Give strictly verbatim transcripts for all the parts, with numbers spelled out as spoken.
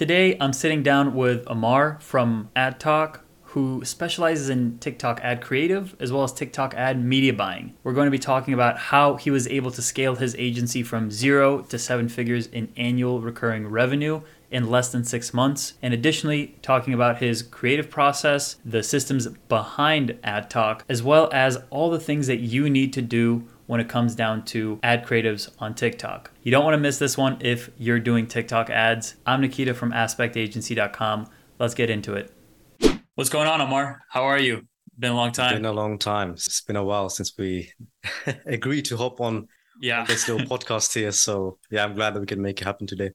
Today, I'm sitting down with Ammar from AdTok, who specializes in TikTok ad creative as well as TikTok ad media buying. We're going to be talking about how he was able to scale his agency from zero to seven figures in annual recurring revenue in less than six months. And additionally, talking about his creative process, the systems behind AdTok, as well as all the things that you need to do when it comes down to ad creatives on TikTok. You don't want to miss this one if you're doing TikTok ads. I'm Nikita from aspect agency dot com. Let's get into it. What's going on, Ammar? How are you? Been a long time. It's been a long time. It's been a while since we agreed to hop on yeah. this little podcast here. So yeah, I'm glad that we can make it happen today.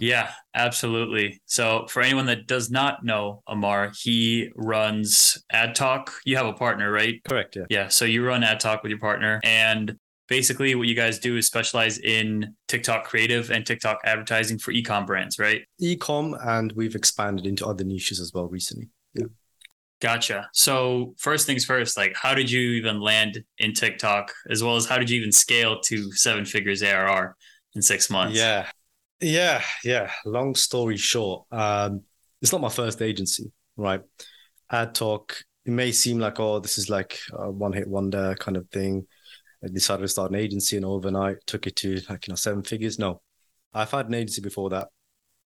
Yeah, absolutely. So for anyone that does not know Ammar, he runs AdTok. You have a partner, right? Correct, yeah. Yeah, so you run AdTok with your partner. And basically what you guys do is specialize in TikTok creative and TikTok advertising for e-com brands, right? E-com, and we've expanded into other niches as well recently. Yeah. Gotcha. So first things first, like how did you even land in TikTok, as well as how did you even scale to seven figures A R R in six months? Yeah. Yeah. Yeah. Long story short, um, it's not my first agency, right? AdTok, it may seem like, oh, this is like a one hit wonder kind of thing. I decided to start an agency and overnight took it to like, you know, seven figures. No, I've had an agency before that.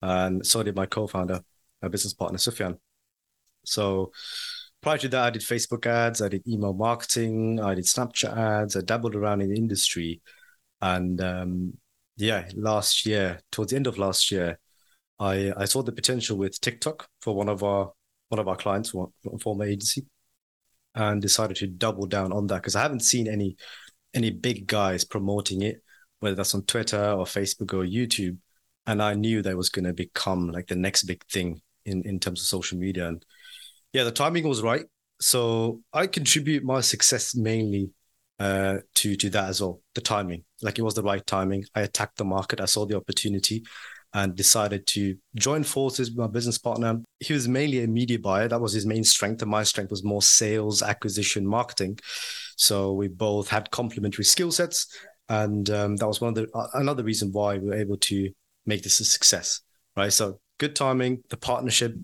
And so did my co-founder, my business partner, Sufyan. So prior to that, I did Facebook ads, I did email marketing, I did Snapchat ads, I dabbled around in the industry. And um, yeah, last year, towards the end of last year, I, I saw the potential with TikTok for one of our one of our clients, one, one former agency, and decided to double down on that because I haven't seen any any big guys promoting it, whether that's on Twitter or Facebook or YouTube. And I knew that was going to become like the next big thing in, in terms of social media. And yeah, the timing was right. So I contribute my success mainly uh, to, to that as well, the timing. Like it was the right timing. I attacked the market. I saw the opportunity and decided to join forces with my business partner. He was mainly a media buyer. That was his main strength. And my strength was more sales, acquisition, marketing. So we both had complementary skill sets. And um, that was one of the uh, another reason why we were able to make this a success, right? So good timing, the partnership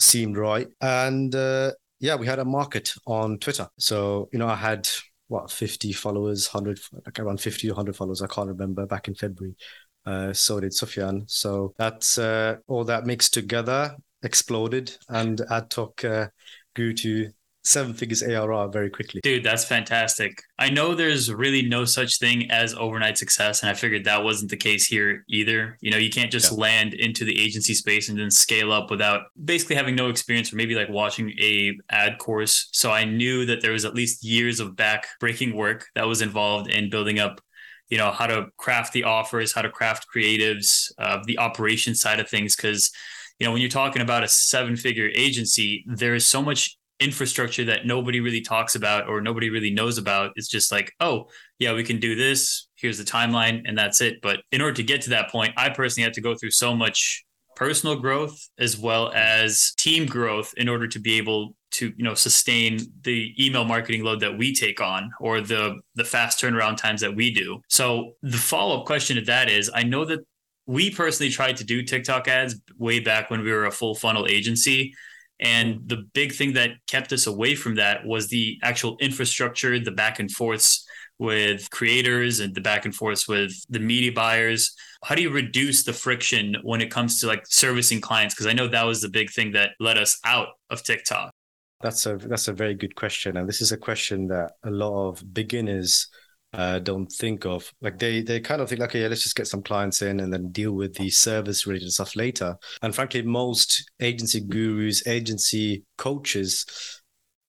seemed right. And uh, yeah, we had a market on Twitter. So, you know, I had what, fifty followers, one hundred, like around fifty or one hundred followers. I can't remember, back in February. Uh, so did Sufyan. So that's uh, all that mixed together, exploded, and AdTok uh, grew to seven figures A R R very quickly. Dude, that's fantastic. I know there's really no such thing as overnight success. And I figured that wasn't the case here either. You know, you can't just yeah. land into the agency space and then scale up without basically having no experience or maybe like watching a ad course. So I knew that there was at least years of back breaking work that was involved in building up, you know, how to craft the offers, how to craft creatives, uh, the operation side of things. Cause you know, when you're talking about a seven figure agency, there is so much infrastructure that nobody really talks about or nobody really knows about. It's just like, oh yeah, we can do this. Here's the timeline and that's it. But in order to get to that point, I personally had to go through so much personal growth as well as team growth in order to be able to, you know, sustain the email marketing load that we take on or the, the fast turnaround times that we do. So the follow-up question to that is, I know that we personally tried to do TikTok ads way back when we were a full funnel agency. And the big thing that kept us away from that was the actual infrastructure, the back and forths with creators and the back and forths with the media buyers. How do you reduce the friction when it comes to like servicing clients? Because I know that was the big thing that led us out of TikTok. That's a that's a very good question. And this is a question that a lot of beginners uh, don't think of. Like they they kind of think, okay, yeah, let's just get some clients in and then deal with the service related stuff later. And frankly, most agency gurus, agency coaches,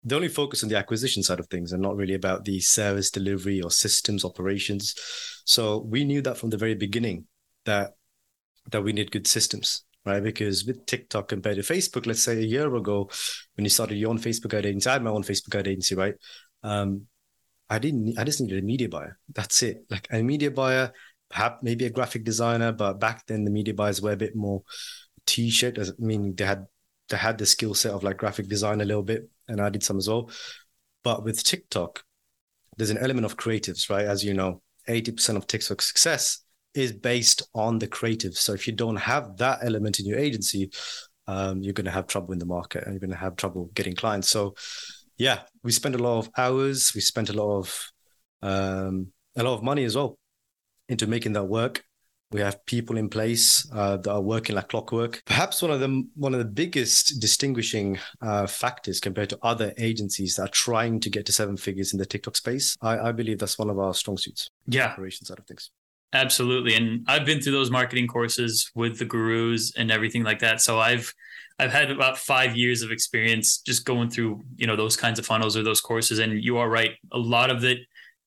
they only focus on the acquisition side of things and not really about the service delivery or systems operations. So we knew that from the very beginning that that we need good systems, right? Because with TikTok compared to Facebook, let's say a year ago, when you started your own Facebook ad agency, I had my own Facebook ad agency, right? Um, I didn't, I just needed a media buyer. That's it. Like a media buyer, perhaps maybe a graphic designer, but back then the media buyers were a bit more t-shirt, meaning they had, they had the skill set of like graphic design a little bit. And I did some as well. But with TikTok, there's an element of creatives, right? As you know, eighty percent of TikTok success is based on the creative. So if you don't have that element in your agency, um, you're going to have trouble in the market and you're going to have trouble getting clients. So yeah, we spend a lot of hours. We spent a lot of, um, a lot of money as well into making that work. We have people in place uh, that are working like clockwork. Perhaps one of the one of the biggest distinguishing uh, factors compared to other agencies that are trying to get to seven figures in the TikTok space, I, I believe that's one of our strong suits. Yeah, operations side of things. Absolutely, and I've been through those marketing courses with the gurus and everything like that. So I've I've had about five years of experience just going through you know those kinds of funnels or those courses. And you are right, a lot of it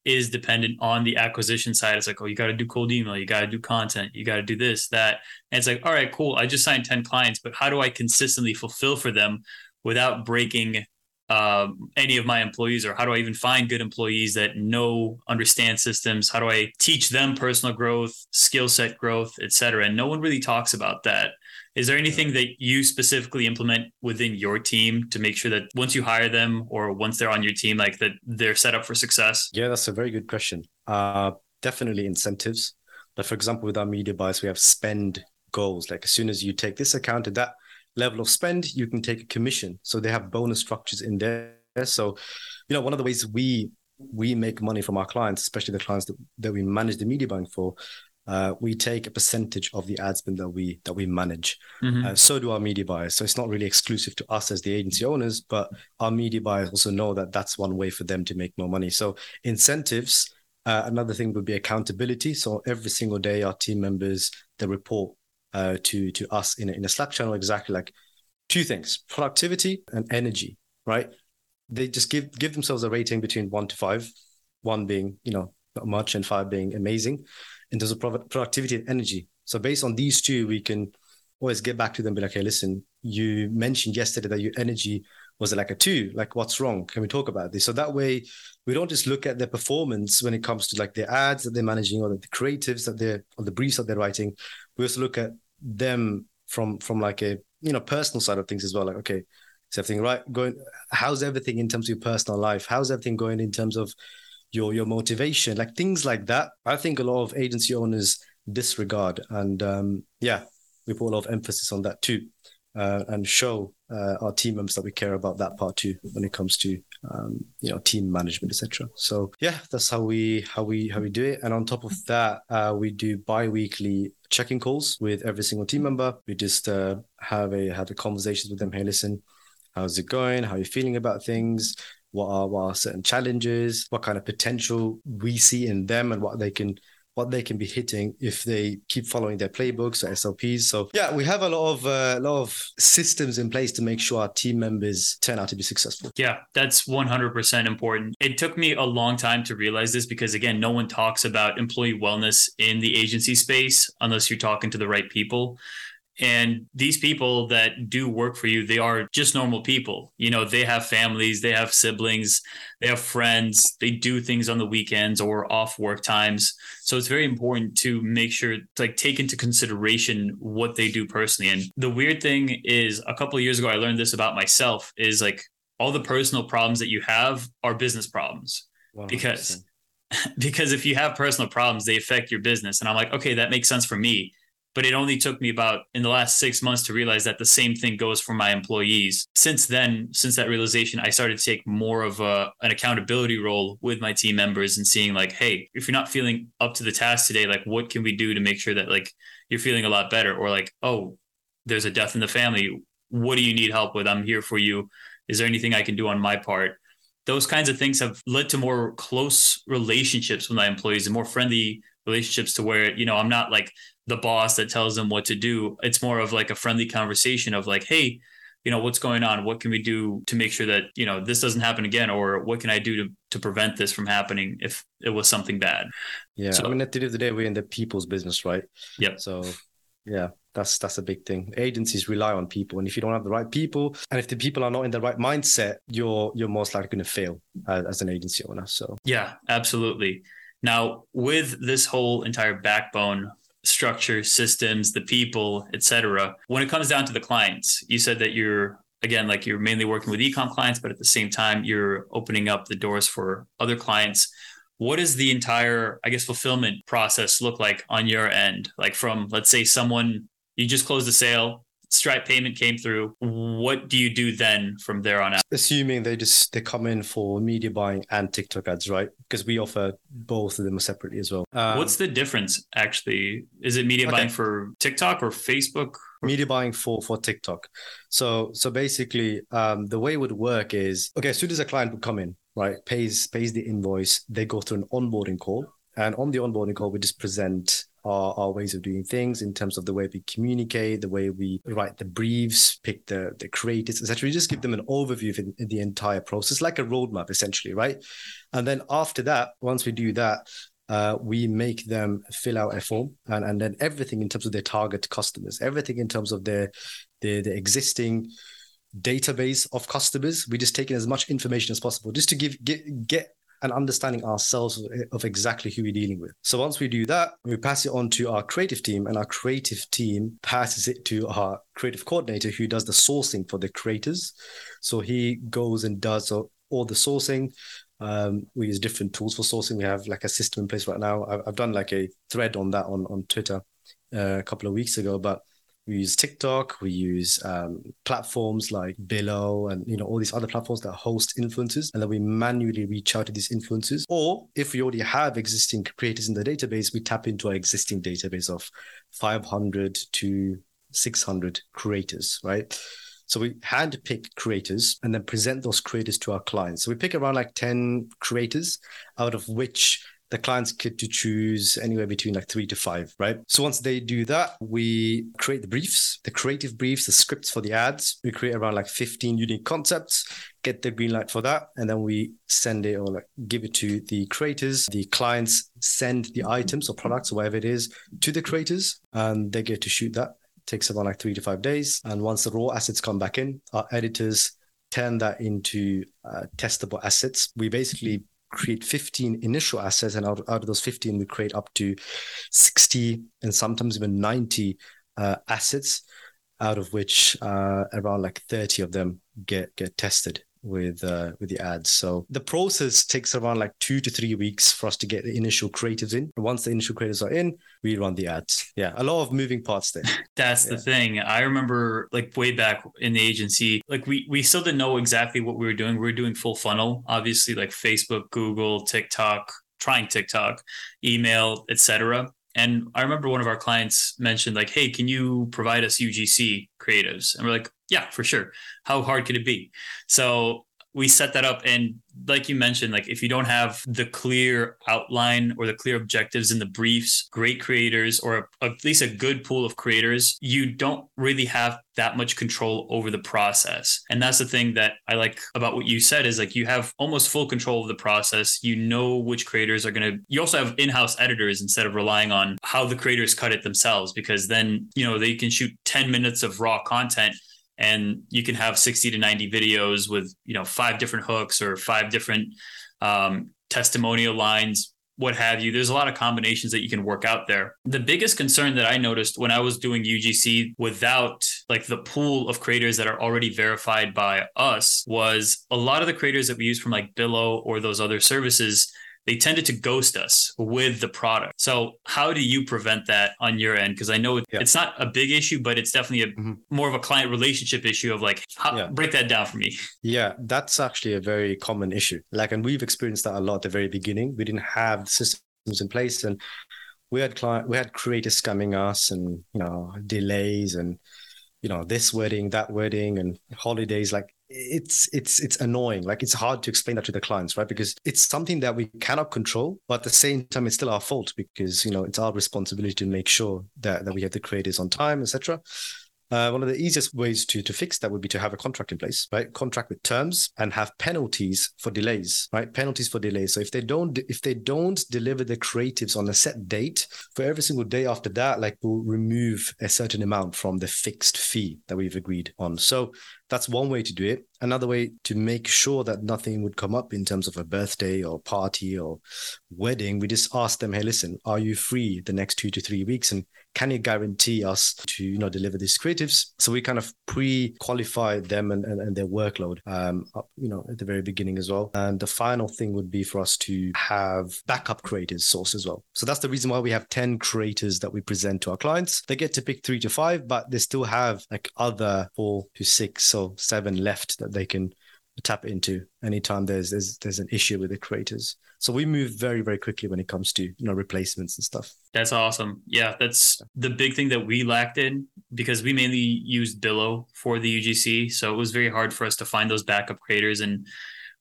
is dependent on the acquisition side. It's like, oh, you got to do cold email. You got to do content. You got to do this, that. And it's like, all right, cool. I just signed ten clients, but how do I consistently fulfill for them without breaking um, any of my employees? Or how do I even find good employees that know, understand systems? How do I teach them personal growth, skill set growth, et cetera? And no one really talks about that. Is there anything that you specifically implement within your team to make sure that once you hire them or once they're on your team, like that they're set up for success? Yeah, that's a very good question. Uh, definitely incentives. But for example, with our media bias, we have spend goals. Like as soon as you take this account at that level of spend, you can take a commission. So they have bonus structures in there. So, you know, one of the ways we we make money from our clients, especially the clients that, that we manage the media buying for, Uh, we take a percentage of the ad spend that we that we manage. Mm-hmm. Uh, so do our media buyers. So it's not really exclusive to us as the agency owners, but our media buyers also know that that's one way for them to make more money. So incentives. Uh, another thing would be accountability. So every single day, our team members, they report uh, to to us in a, in a Slack channel exactly like two things: productivity and energy. Right? They just give give themselves a rating between one to five, one being you know not much and five being amazing. In terms of productivity and energy. So based on these two, we can always get back to them and be like, hey, listen, you mentioned yesterday that your energy was like a two, like what's wrong? Can we talk about this? So that way we don't just look at their performance when it comes to like the ads that they're managing or the creatives that they're, or the briefs that they're writing. We also look at them from, from like a, you know, personal side of things as well. Like, okay, is everything right? Going, how's everything in terms of your personal life? How's everything going in terms of your your motivation, like things like that. I think a lot of agency owners disregard. And um, yeah, we put a lot of emphasis on that too uh, and show uh, our team members that we care about that part too when it comes to, um, you know, team management, et cetera. So yeah, that's how we, how we, how we do it. And on top of that, uh, we do bi-weekly check-in calls with every single team member. We just uh, have a, have a conversations with them. Hey, listen, how's it going? How are you feeling about things? What are, what are certain challenges? What kind of potential we see in them, and what they can what they can be hitting if they keep following their playbooks or S L Ps. So yeah, we have a lot of uh, lot of systems in place to make sure our team members turn out to be successful. Yeah, that's one hundred percent important. It took me a long time to realize this because again, no one talks about employee wellness in the agency space unless you're talking to the right people. And these people that do work for you, they are just normal people. You know, they have families, they have siblings, they have friends, they do things on the weekends or off work times. So it's very important to make sure, like, take into consideration what they do personally. And the weird thing is, a couple of years ago, I learned this about myself is like all the personal problems that you have are business problems. one hundred percent. because, because if you have personal problems, they affect your business. And I'm like, okay, that makes sense for me. But it only took me about in the last six months to realize that the same thing goes for my employees. Since then, since that realization, I started to take more of a, an accountability role with my team members and seeing like, hey, if you're not feeling up to the task today, like what can we do to make sure that like you're feeling a lot better? Or like, oh, there's a death in the family. What do you need help with? I'm here for you. Is there anything I can do on my part? Those kinds of things have led to more close relationships with my employees and more friendly relationships to where, you know, I'm not like the boss that tells them what to do. It's more of like a friendly conversation of like, hey, you know, what's going on? What can we do to make sure that, you know, this doesn't happen again? Or what can I do to, to prevent this from happening if it was something bad? Yeah. So, I mean, at the end of the day, we're in the people's business, right? Yep. So yeah, that's, that's a big thing. Agencies rely on people. And if you don't have the right people, and if the people are not in the right mindset, you're, you're most likely going to fail as, as an agency owner. So yeah, absolutely. Now with this whole entire backbone structure, systems, the people, et cetera. When it comes down to the clients, you said that you're, again, like you're mainly working with e-com clients, but at the same time, you're opening up the doors for other clients. what does the entire, I guess, fulfillment process look like on your end? Like from, let's say someone, you just closed the sale, Stripe payment came through. What do you do then from there on out? Assuming they just, they come in for media buying and TikTok ads, right? Because we offer both of them separately as well. Um, What's the difference actually? Is it media okay. buying for TikTok or Facebook? Media buying for, for TikTok. So, so basically um, the way it would work is, okay, as soon as a client would come in, right, pays, pays the invoice, they go through an onboarding call. And on the onboarding call, we just present Our, our ways of doing things in terms of the way we communicate, the way we write the briefs, pick the, the creatives, et cetera. We just give them an overview of in, in the entire process, like a roadmap essentially, right? And then after that, once we do that, uh, we make them fill out a form and, and then everything in terms of their target customers, everything in terms of their, their, their existing database of customers. We just take in as much information as possible just to give get, get and understanding ourselves of exactly who we're dealing with. So once we do that, we pass it on to our creative team, and our creative team passes it to our creative coordinator who does the sourcing for the creators. So he goes and does all the sourcing. Um, we use different tools for sourcing. We have like a system in place right now. I've, I've done like a thread on that on, on Twitter uh, a couple of weeks ago, but we use TikTok, we use um, platforms like Billo and, you know, all these other platforms that host influencers, and then we manually reach out to these influencers. Or if we already have existing creators in the database, we tap into our existing database of five hundred to six hundred creators, right? So we handpick creators and then present those creators to our clients. So we pick around like ten creators, out of which the clients get to choose anywhere between like three to five, right? So once they do that, we create the briefs, the creative briefs, the scripts for the ads. We create around like fifteen unique concepts, get the green light for that. And then we send it or like give it to the creators. The clients send the items or products or whatever it is to the creators, and they get to shoot that. It takes about like three to five days. And once the raw assets come back in, our editors turn that into uh, testable assets. We basically create fifteen initial assets, and out, out of those fifteen, we create up to sixty and sometimes even ninety uh, assets, out of which uh, around like thirty of them get, get tested with uh, with the ads. So the process takes around like two to three weeks for us to get the initial creatives in. Once the initial creatives are in, we run the ads. Yeah, a lot of moving parts there. That's yeah. the thing. I remember like way back in the agency, like we we still didn't know exactly what we were doing. We were doing full funnel, obviously, like Facebook, Google, TikTok, trying TikTok, email, et cetera. And I remember one of our clients mentioned like, hey, can you provide us U G C creatives? And we're like, yeah, for sure. How hard could it be? So we set that up. And like you mentioned, like if you don't have the clear outline or the clear objectives in the briefs, great creators, or a, at least a good pool of creators, you don't really have that much control over the process. And that's the thing that I like about what you said is like you have almost full control of the process. You know which creators are going to, you also have in-house editors instead of relying on how the creators cut it themselves, because then, you know, they can shoot ten minutes of raw content and you can have sixty to ninety videos with, you know, five different hooks or five different um, testimonial lines, what have you. There's a lot of combinations that you can work out there. The biggest concern that I noticed when I was doing U G C without like the pool of creators that are already verified by us was a lot of the creators that we use from like Billo or those other services, they tended to ghost us with the product. So how do you prevent that on your end? Because I know it, yeah. it's not a big issue, but it's definitely a mm-hmm. more of a client relationship issue of like, how, yeah. break that down for me. Yeah, that's actually a very common issue. Like, and we've experienced that a lot at the very beginning. We didn't have systems in place, and we had client, we had creators scamming us, and, you know, delays and, you know, this wording, that wording, and holidays. Like, it's it's it's annoying. Like, it's hard to explain that to the clients, right? Because it's something that we cannot control, but at the same time, it's still our fault because, you know, it's our responsibility to make sure that, that we have the creators on time, et cetera. Uh, one of the easiest ways to to fix that would be to have a contract in place, right? Contract with terms and have penalties for delays, right? Penalties for delays. So if they don't if they don't deliver the creatives on a set date, for every single day after that, like we'll remove a certain amount from the fixed fee that we've agreed on. So that's one way to do it. Another way to make sure that nothing would come up in terms of a birthday or party or wedding, we just ask them, hey, listen, are you free the next two to three weeks? And can you guarantee us to, you know, deliver these creatives? So we kind of pre-qualify them and, and, and their workload, um, up, you know, at the very beginning as well. And the final thing would be for us to have backup creators source as well. So that's the reason why we have ten creators that we present to our clients. They get to pick three to five, but they still have like other four to six or seven left that they can tap into anytime there's there's there's an issue with the creators. So we move very, very quickly when it comes to, you know, replacements and stuff. That's awesome. Yeah, that's the big thing that we lacked in, because we mainly used Billo for the U G C. So it was very hard for us to find those backup creators. And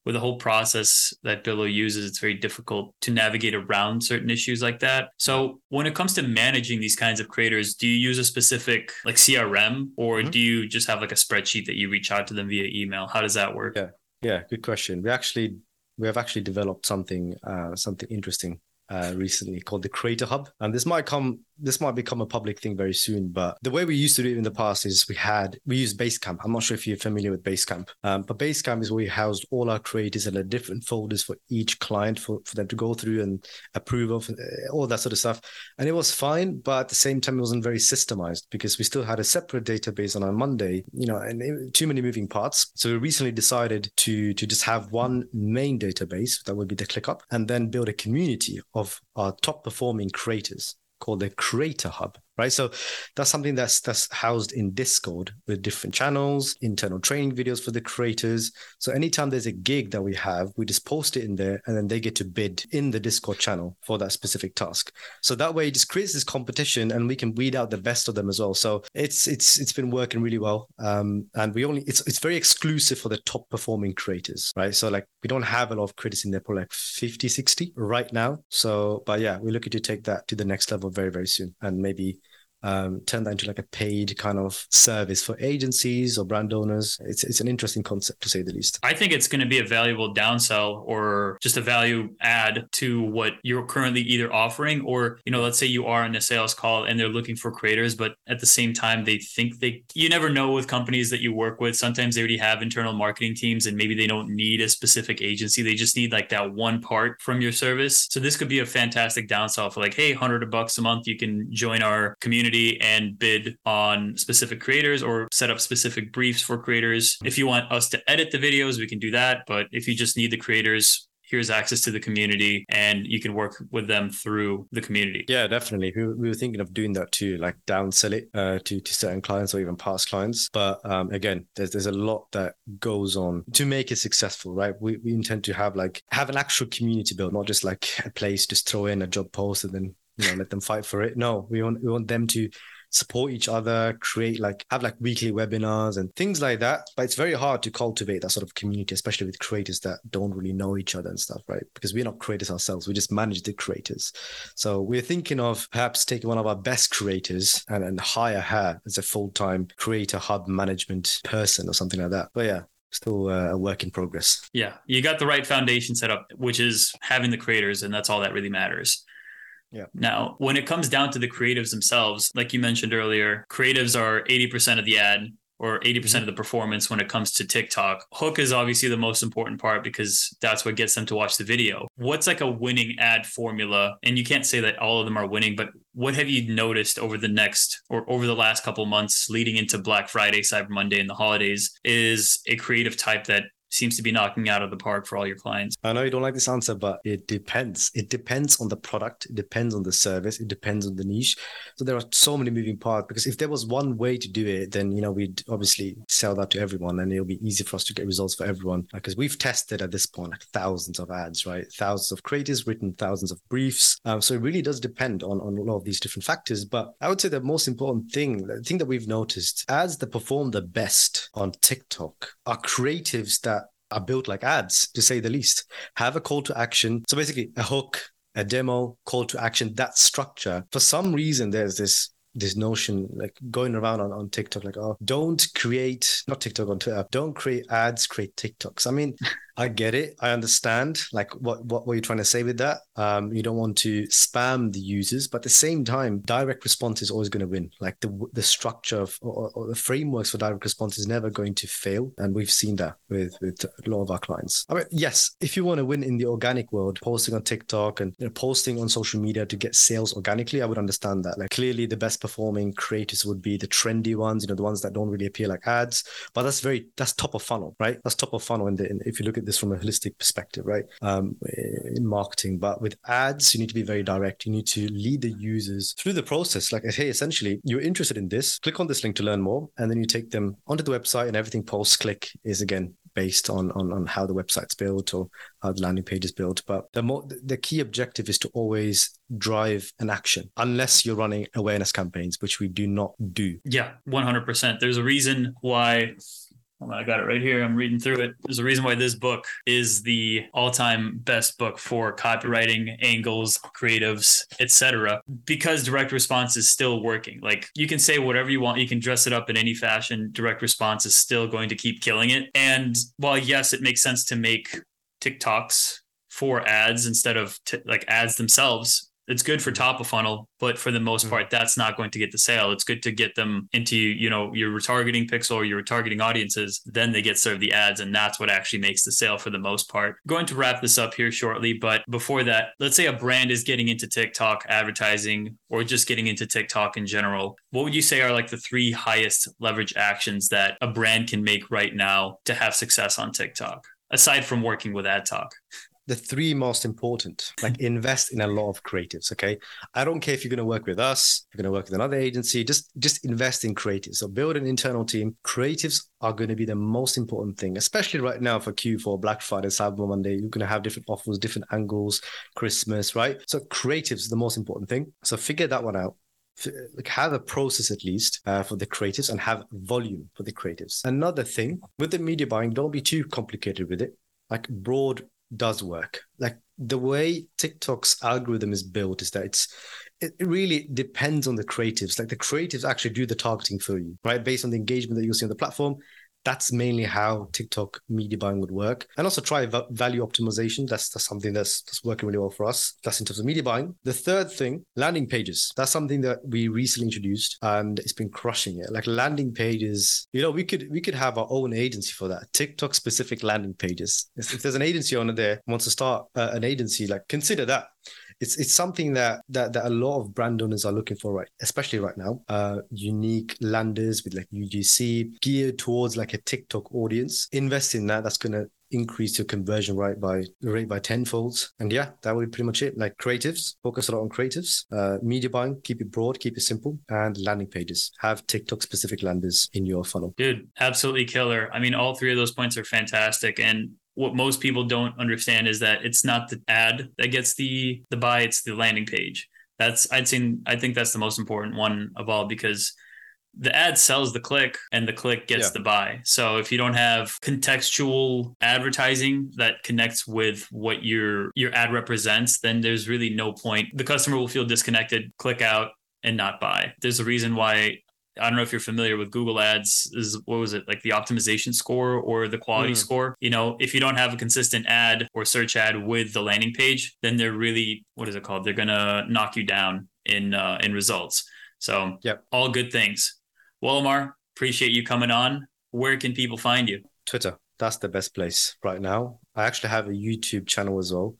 with the whole process that Billo uses, it's very difficult to navigate around certain issues like that. So when it comes to managing these kinds of creators, do you use a specific like C R M, or mm-hmm. do you just have like a spreadsheet that you reach out to them via email? How does that work? Yeah, yeah, good question. We actually we have actually developed something uh, something interesting uh, recently called the Creator Hub, and this might come this might become a public thing very soon. But the way we used to do it in the past is we had, we used Basecamp. I'm not sure if you're familiar with Basecamp, um, but Basecamp is where we housed all our creators in the different folders for each client for, for them to go through and approve of, all that sort of stuff. And it was fine, but at the same time, it wasn't very systemized because we still had a separate database on our Monday, you know, and it, too many moving parts. So we recently decided to, to just have one main database that would be the ClickUp, and then build a community of our top performing creators called the Creator Hub, right? So that's something that's that's housed in Discord with different channels, internal training videos for the creators. So anytime there's a gig that we have, we just post it in there, and then they get to bid in the Discord channel for that specific task. So that way it just creates this competition, and we can weed out the best of them as well. So it's it's it's been working really well. Um, and we only, it's it's very exclusive for the top performing creators, right? So like we don't have a lot of creators in there, probably like fifty, sixty right now. So, but yeah, we're looking to take that to the next level very, very soon, and maybe um, turn that into like a paid kind of service for agencies or brand owners. It's it's an interesting concept, to say the least. I think it's going to be a valuable downsell, or just a value add to what you're currently either offering, or, you know, let's say you are in a sales call and they're looking for creators, but at the same time, they think they, you never know with companies that you work with. Sometimes they already have internal marketing teams, and maybe they don't need a specific agency. They just need like that one part from your service. So this could be a fantastic downsell for like, hey, one hundred bucks a month, you can join our community and bid on specific creators, or set up specific briefs for creators. If you want us to edit the videos, we can do that. But if you just need the creators, here's access to the community, and you can work with them through the community. Yeah, definitely. We, we were thinking of doing that too, like downsell it uh, to, to certain clients or even past clients. But um, again, there's there's a lot that goes on to make it successful, right? We we intend to have like have an actual community build, not just like a place, just throw in a job post and then, you know, let them fight for it. No, we want we want them to support each other, create like, have like weekly webinars and things like that. But it's very hard to cultivate that sort of community, especially with creators that don't really know each other and stuff, right? Because we're not creators ourselves. We just manage the creators. So we're thinking of perhaps taking one of our best creators and, and hire her as a full-time Creator Hub management person or something like that. But yeah, still a work in progress. Yeah, you got the right foundation set up, which is having the creators, and that's all that really matters. Yeah. Now, when it comes down to the creatives themselves, like you mentioned earlier, creatives are eighty percent of the ad, or eighty percent mm-hmm. of the performance when it comes to TikTok. Hook is obviously the most important part, because that's what gets them to watch the video. What's like a winning ad formula? And you can't say that all of them are winning, but what have you noticed over the next, or over the last couple of months leading into Black Friday, Cyber Monday, and the holidays, is a creative type that seems to be knocking out of the park for all your clients? I know you don't like this answer, but it depends. It depends on the product. It depends on the service. It depends on the niche. So there are so many moving parts, because if there was one way to do it, then, you know, we'd obviously sell that to everyone, and it'll be easy for us to get results for everyone, because we've tested at this point like thousands of ads, right? Thousands of creators written, thousands of briefs. Um, so it really does depend on, on a lot of these different factors. But I would say the most important thing, the thing that we've noticed, ads that perform the best on TikTok are creatives that are built like ads, to say the least. Have a call to action. So basically a hook, a demo, call to action, that structure. For some reason, there's this this notion like going around on, on TikTok, like, oh, don't create, not TikTok on Twitter, don't create ads, create TikToks. I mean, I get it. I understand like what, what were you trying to say with that? Um, you don't want to spam the users, but at the same time, direct response is always going to win. Like the the structure of, or, or the frameworks for direct response is never going to fail. And we've seen that with, with a lot of our clients. I mean, yes, if you want to win in the organic world, posting on TikTok and, you know, posting on social media to get sales organically, I would understand that. Like clearly the best performing creatives would be the trendy ones, you know, the ones that don't really appear like ads. But that's very, that's top of funnel, right? That's top of funnel in the, in, if you look at this from a holistic perspective, right? Um, in marketing. But with ads, you need to be very direct. You need to lead the users through the process. Like, hey, essentially, you're interested in this, click on this link to learn more. And then you take them onto the website, and everything post-click is again based on, on, on how the website's built or how the landing page is built. But the more, the key objective is to always drive an action, unless you're running awareness campaigns, which we do not do. Yeah, one hundred percent. There's a reason why... I got it right here. I'm reading through it. There's a reason why this book is the all-time best book for copywriting, angles, creatives, et cetera. Because direct response is still working. Like, you can say whatever you want. You can dress it up in any fashion. Direct response is still going to keep killing it. And while, yes, it makes sense to make TikToks for ads instead of t- like ads themselves, it's good for top of funnel, but for the most part, that's not going to get the sale. It's good to get them into, you know, your retargeting pixel or your retargeting audiences. Then they get served the ads, and that's what actually makes the sale for the most part. Going to wrap this up here shortly, but before that, let's say a brand is getting into TikTok advertising or just getting into TikTok in general. What would you say are like the three highest leverage actions that a brand can make right now to have success on TikTok, aside from working with AdTok? The three most important, like, invest in a lot of creatives. Okay. I don't care if you're going to work with us, if you're going to work with another agency, just, just invest in creatives. So build an internal team. Creatives are going to be the most important thing, especially right now for Q four, Black Friday, Cyber Monday. You're going to have different offers, different angles, Christmas, right? So creatives is the most important thing. So figure that one out. Like, have a process at least uh, for the creatives, and have volume for the creatives. Another thing with the media buying, don't be too complicated with it. Like, broad does work. Like, the way TikTok's algorithm is built is that it's it really depends on the creatives. Like, the creatives actually do the targeting for you, right? Based on the engagement that you'll see on the platform. That's mainly how TikTok media buying would work. And also try v- value optimization. That's, that's something that's, that's working really well for us. That's in terms of media buying. The third thing, landing pages. That's something that we recently introduced, and it's been crushing it. Like, landing pages, you know, we could we could have our own agency for that. TikTok specific landing pages. If there's an agency owner there who wants to start uh, an agency, like, consider that. It's it's something that, that that a lot of brand owners are looking for, right? Especially right now, uh, unique landers with like U G C geared towards like a TikTok audience. Invest in that. That's going to increase your conversion rate by rate by tenfolds. And yeah, that would be pretty much it. Like, creatives, focus a lot on creatives, uh, media buying, keep it broad, keep it simple, and landing pages. Have TikTok specific landers in your funnel. Dude, absolutely killer. I mean, all three of those points are fantastic. And what most people don't understand is that it's not the ad that gets the, the buy, it's the landing page. That's, I'd say, I think that's the most important one of all, because the ad sells the click and the click gets yeah. the buy. So if you don't have contextual advertising that connects with what your, your ad represents, then there's really no point. The customer will feel disconnected, click out, and not buy. There's a reason why. I don't know if you're familiar with Google Ads, is what was it like the optimization score or the quality mm. score? You know, if you don't have a consistent ad or search ad with the landing page, then they're really, what is it called? They're going to knock you down in, uh, in results. So yep. All good things. Well, Ammar, appreciate you coming on. Where can people find you? Twitter. That's the best place right now. I actually have a YouTube channel as well,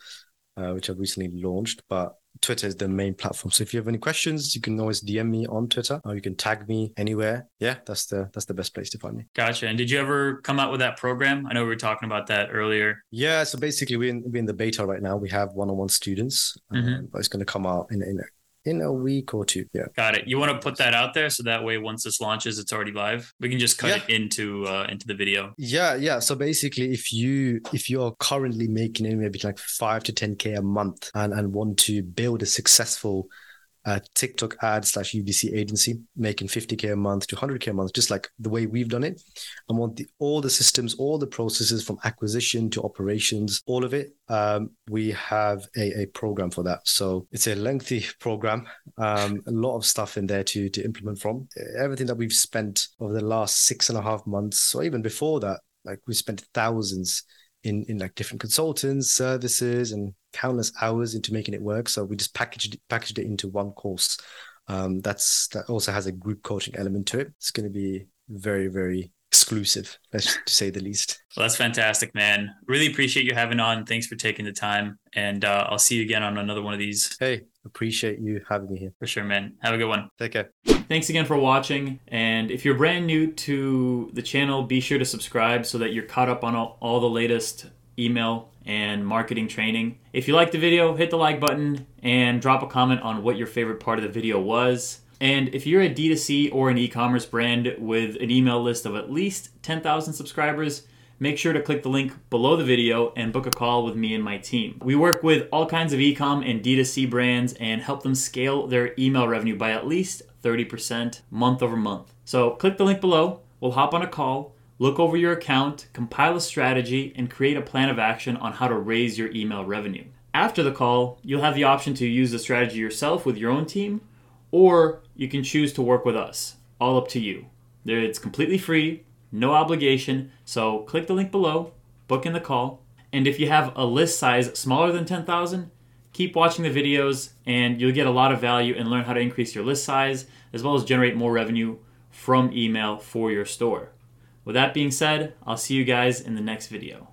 uh, which I've recently launched, but Twitter is the main platform. So if you have any questions, you can always D M me on Twitter, or you can tag me anywhere. Yeah, that's the that's the best place to find me. Gotcha. And did you ever come out with that program? I know we were talking about that earlier. Yeah. So basically, we're in, we're in the beta right now. We have one-on-one students, mm-hmm. um, but it's going to come out in in a, in a week or two. Yeah. Got it. You want to put that out there so that way once this launches, it's already live. We can just cut yeah. it into uh, into the video. Yeah, yeah. So basically, if you if you're currently making anywhere between like five to ten k a month and and want to build a successful uh, TikTok ad slash U G C agency, making fifty k a month to hundred k a month, just like the way we've done it, and want the all the systems, all the processes from acquisition to operations, all of it. Um, we have a, a program for that. So it's a lengthy program, um, a lot of stuff in there to, to implement from. Everything that we've spent over the last six and a half months, or even before that, like we spent thousands in, in like different consultants, services, and countless hours into making it work. So we just packaged, packaged it into one course. Um, that's that also has a group coaching element to it. It's going to be very, very exclusive, let's to say the least. Well, that's fantastic, man. Really appreciate you having on. Thanks for taking the time. And uh, I'll see you again on another one of these. Hey, appreciate you having me here. For sure, man. Have a good one. Take care. Thanks again for watching. And if you're brand new to the channel, be sure to subscribe so that you're caught up on all, all the latest email and marketing training. If you liked the video, hit the like button and drop a comment on what your favorite part of the video was. And if you're a D two C or an e-commerce brand with an email list of at least ten thousand subscribers, make sure to click the link below the video and book a call with me and my team. We work with all kinds of e-com and D two C brands and help them scale their email revenue by at least thirty percent month over month. So click the link below, we'll hop on a call, look over your account, compile a strategy, and create a plan of action on how to raise your email revenue. After the call, you'll have the option to use the strategy yourself with your own team, or you can choose to work with us. All up to you. It's completely free, no obligation, so click the link below, book in the call, and if you have a list size smaller than ten thousand, keep watching the videos and you'll get a lot of value and learn how to increase your list size as well as generate more revenue from email for your store. With that being said, I'll see you guys in the next video.